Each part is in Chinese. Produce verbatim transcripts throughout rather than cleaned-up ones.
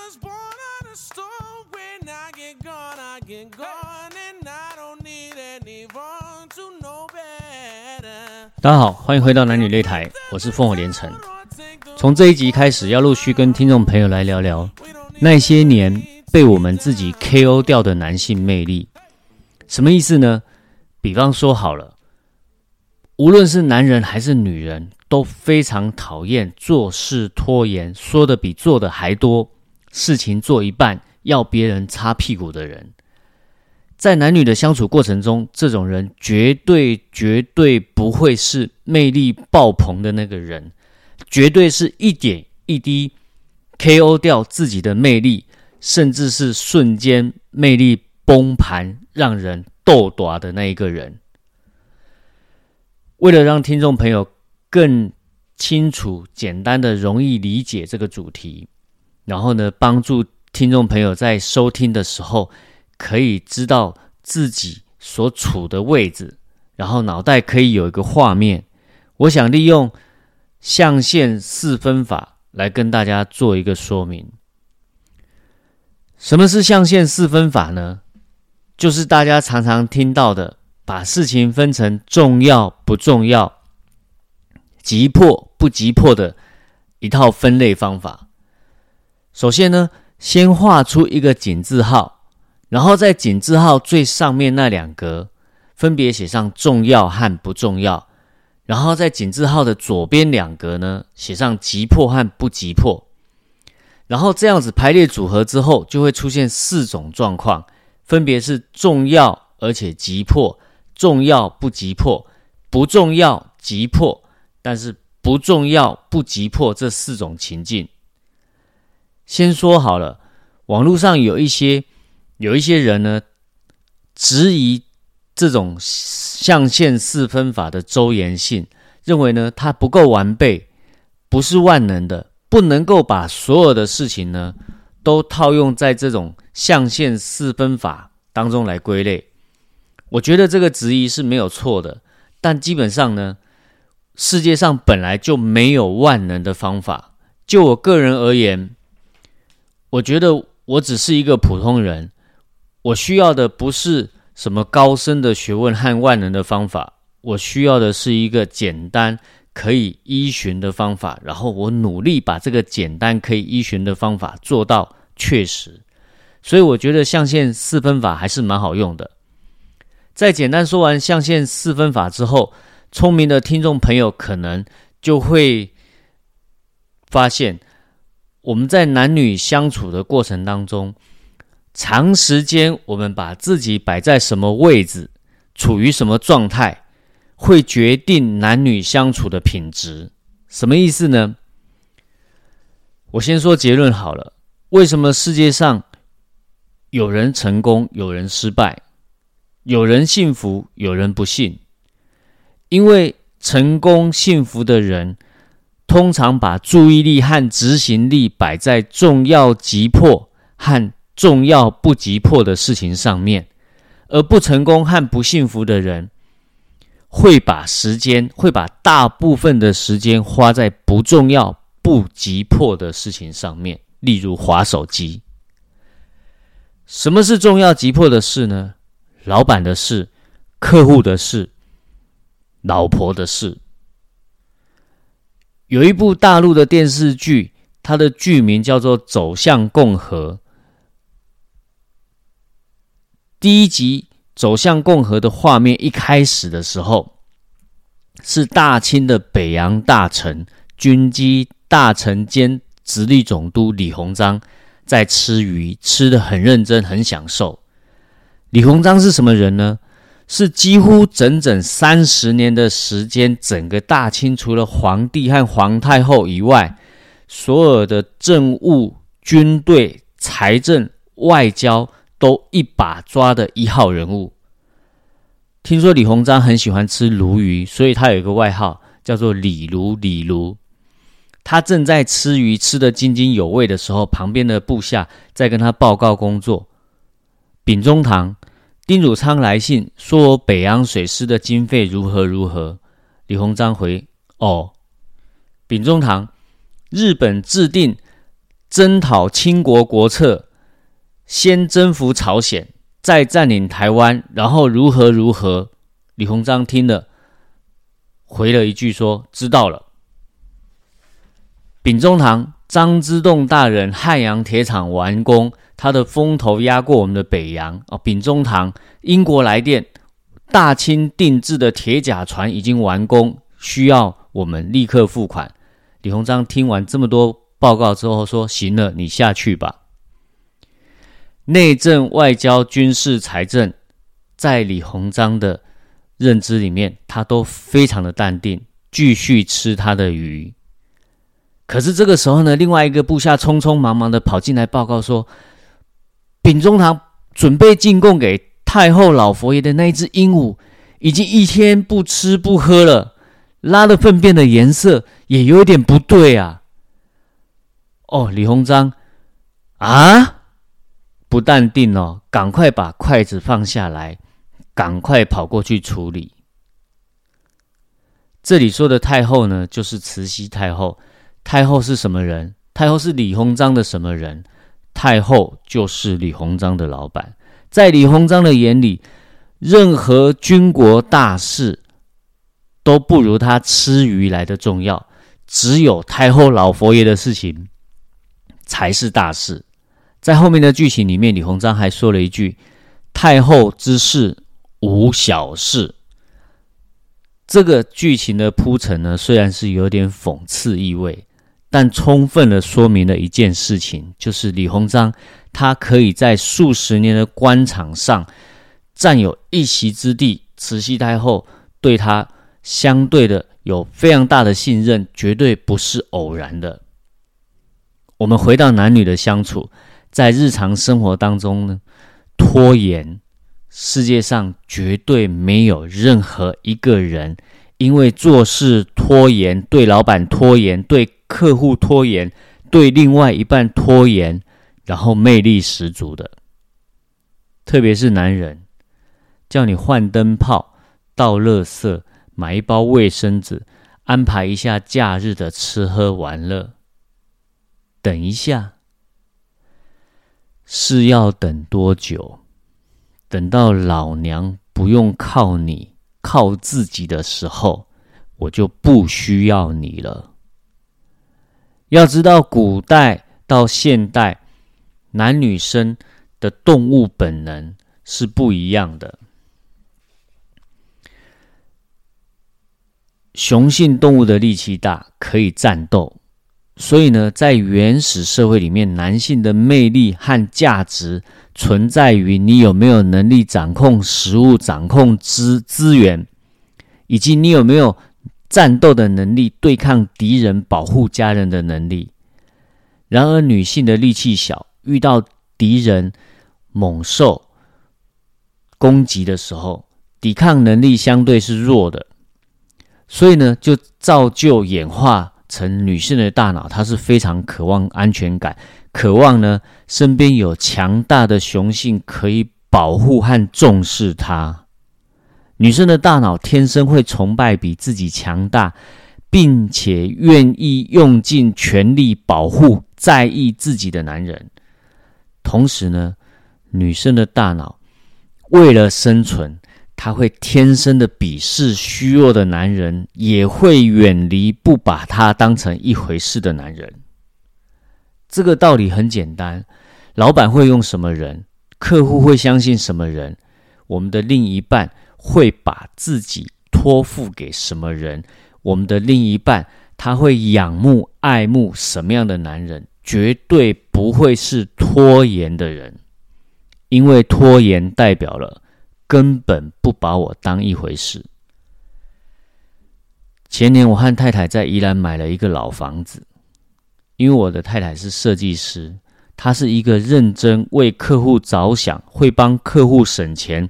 was born on a storm. When I get gone, I get gone, and I don't need anyone to know better. 大家好，欢迎回到男女擂台，我是烽火连城。从这一集开始，要陆续跟听众朋友来聊聊那些年被我们自己 K O 掉的男性魅力。什么意思呢？比方说好了，无论是男人还是女人，都非常讨厌做事拖延，说的比做的还多，事情做一半要别人擦屁股的人。在男女的相处过程中，这种人绝对绝对不会是魅力爆棚的那个人，绝对是一点一滴 K O 掉自己的魅力，甚至是瞬间魅力崩盘让人斗大的那一个人。为了让听众朋友更清楚、简单的、容易理解这个主题，然后呢，帮助听众朋友在收听的时候可以知道自己所处的位置，然后脑袋可以有一个画面。我想利用象限四分法来跟大家做一个说明。什么是象限四分法呢？就是大家常常听到的，把事情分成重要不重要、急迫不急迫的一套分类方法。首先呢，先画出一个井字号，然后在井字号最上面那两格分别写上重要和不重要，然后在井字号的左边两格呢写上急迫和不急迫。然后这样子排列组合之后，就会出现四种状况，分别是重要而且急迫、重要不急迫、不重要急迫，但是不重要不急迫这四种情境。先说好了，网络上有一些有一些人呢，质疑这种象限四分法的周延性，认为呢它不够完备，不是万能的，不能够把所有的事情呢都套用在这种象限四分法当中来归类。我觉得这个质疑是没有错的，但基本上呢，世界上本来就没有万能的方法。就我个人而言，我觉得我只是一个普通人，我需要的不是什么高深的学问和万能的方法，我需要的是一个简单可以依循的方法，然后我努力把这个简单可以依循的方法做到确实。所以我觉得象限四分法还是蛮好用的。在简单说完象限四分法之后，聪明的听众朋友可能就会发现，我们在男女相处的过程当中，长时间我们把自己摆在什么位置，处于什么状态，会决定男女相处的品质。什么意思呢？我先说结论好了。为什么世界上有人成功，有人失败，有人幸福，有人不幸？因为成功幸福的人通常把注意力和执行力摆在重要急迫和重要不急迫的事情上面，而不成功和不幸福的人会把时间，会把大部分的时间花在不重要、不急迫的事情上面，例如滑手机。什么是重要急迫的事呢？老板的事、客户的事、老婆的事。有一部大陆的电视剧，它的剧名叫做《走向共和》。第一集走向共和的画面一开始的时候，是大清的北洋大臣、军机大臣兼直隶总督李鸿章在吃鱼，吃得很认真，很享受。李鸿章是什么人呢？是几乎整整三十年的时间，整个大清除了皇帝和皇太后以外，所有的政务、军队、财政、外交都一把抓的一号人物。听说李鸿章很喜欢吃鲈鱼，所以他有一个外号叫做李鲈。李鲈他正在吃鱼，吃得津津有味的时候，旁边的部下在跟他报告工作。丙中堂、丁汝昌来信说北洋水师的经费如何如何。李鸿章回：哦。丙中堂：日本制定征讨清国国策，先征服朝鲜，再占领台湾，然后如何如何。李鸿章听了回了一句说，知道了。丙中堂张之洞大人汉阳铁厂完工，他的风头压过我们的北洋、哦、丙中堂英国来电，大清定制的铁甲船已经完工，需要我们立刻付款。李鸿章听完这么多报告之后说，行了，你下去吧。内政、外交、军事、财政，在李鸿章的认知里面，他都非常的淡定，继续吃他的鱼。可是这个时候呢，另外一个部下匆匆忙忙的跑进来报告说，丙中堂准备进贡给太后老佛爷的那一只鹦鹉，已经一天不吃不喝了，拉的粪便的颜色也有点不对啊。哦，李鸿章啊，不淡定哦，赶快把筷子放下来，赶快跑过去处理。这里说的太后呢，就是慈禧太后。太后是什么人？太后是李鸿章的什么人？太后就是李鸿章的老板。在李鸿章的眼里，任何军国大事都不如他吃鱼来的重要，只有太后老佛爷的事情才是大事。在后面的剧情里面，李鸿章还说了一句，太后之事无小事。这个剧情的铺陈呢，虽然是有点讽刺意味，但充分的说明了一件事情，就是李鸿章他可以在数十年的官场上占有一席之地，慈禧太后对他相对的有非常大的信任，绝对不是偶然的。我们回到男女的相处，在日常生活当中呢，拖延，世界上绝对没有任何一个人因为做事拖延，对老板拖延，对客户拖延，对另外一半拖延，然后魅力十足的。特别是男人，叫你换灯泡、倒垃圾、买一包卫生纸、安排一下假日的吃喝玩乐，等一下，是要等多久？等到老娘不用靠你，靠自己的时候，我就不需要你了。要知道，古代到现代，男女生的动物本能是不一样的。雄性动物的力气大，可以战斗，所以呢，在原始社会里面，男性的魅力和价值存在于你有没有能力掌控食物、掌控资资源，以及你有没有战斗的能力、对抗敌人、保护家人的能力。然而，女性的力气小，遇到敌人、猛兽攻击的时候，抵抗能力相对是弱的，所以呢，就造就演化成女性的大脑，她是非常渴望安全感，渴望呢身边有强大的雄性可以保护和重视她。女生的大脑天生会崇拜比自己强大，并且愿意用尽全力保护在意自己的男人。同时呢，女生的大脑为了生存，他会天生的鄙视虚弱的男人，也会远离不把他当成一回事的男人。这个道理很简单，老板会用什么人，客户会相信什么人，我们的另一半会把自己托付给什么人，我们的另一半他会仰慕爱慕什么样的男人，绝对不会是拖延的人，因为拖延代表了根本不把我当一回事。前年我和太太在宜兰买了一个老房子，因为我的太太是设计师，她是一个认真为客户着想，会帮客户省钱，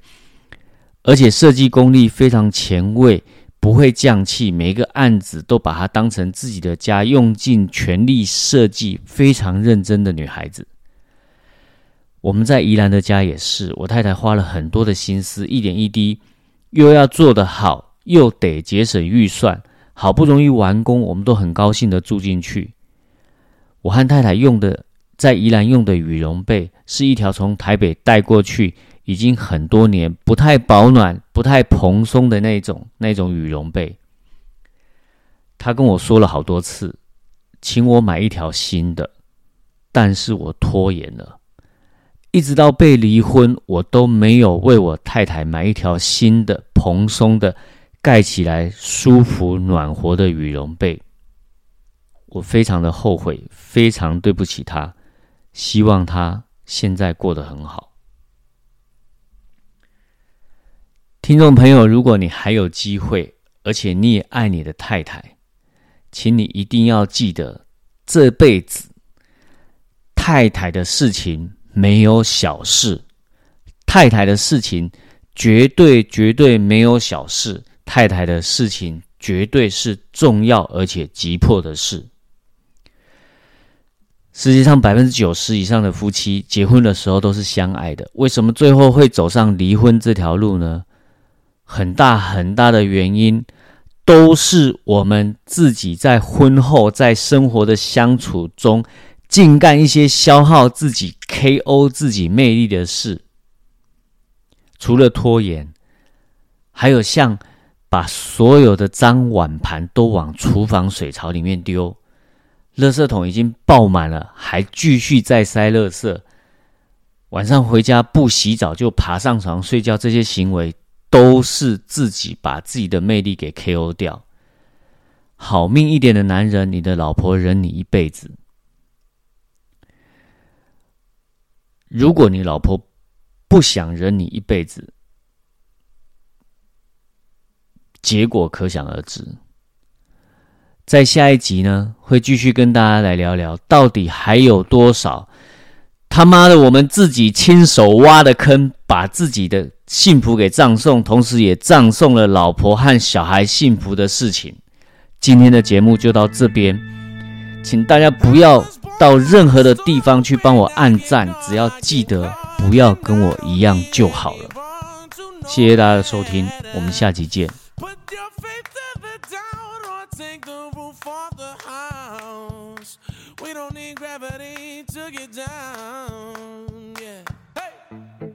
而且设计功力非常前卫，不会降气，每一个案子都把它当成自己的家，用尽全力设计，非常认真的女孩子。我们在宜兰的家也是，我太太花了很多的心思，一点一滴，又要做得好，又得节省预算，好不容易完工，我们都很高兴的住进去。我和太太用的在宜兰用的羽绒被是一条从台北带过去已经很多年不太保暖不太蓬松的那种那种羽绒被。他跟我说了好多次，请我买一条新的，但是我拖延了，一直到被离婚我都没有为我太太买一条新的蓬松的盖起来舒服暖和的羽绒被。我非常的后悔，非常对不起她，希望她现在过得很好。听众朋友，如果你还有机会，而且你也爱你的太太，请你一定要记得，这辈子太太的事情没有小事，太太的事情绝对绝对没有小事，太太的事情绝对是重要而且急迫的事。世界上 百分之九十 以上的夫妻结婚的时候都是相爱的，为什么最后会走上离婚这条路呢？很大很大的原因都是我们自己在婚后在生活的相处中尽干一些消耗自己 K O 自己魅力的事。除了拖延，还有像把所有的脏碗盘都往厨房水槽里面丢，垃圾桶已经爆满了还继续再塞垃圾，晚上回家不洗澡就爬上床睡觉，这些行为都是自己把自己的魅力给 K O 掉。好命一点的男人，你的老婆忍你一辈子。如果你老婆不想忍你一辈子，结果可想而知。在下一集呢，会继续跟大家来聊聊，到底还有多少他妈的我们自己亲手挖的坑，把自己的幸福给葬送，同时也葬送了老婆和小孩幸福的事情。今天的节目就到这边，请大家不要到任何的地方去帮我按赞，只要记得不要跟我一样就好了。谢谢大家的收听，我们下集见。We don't need gravity to get down.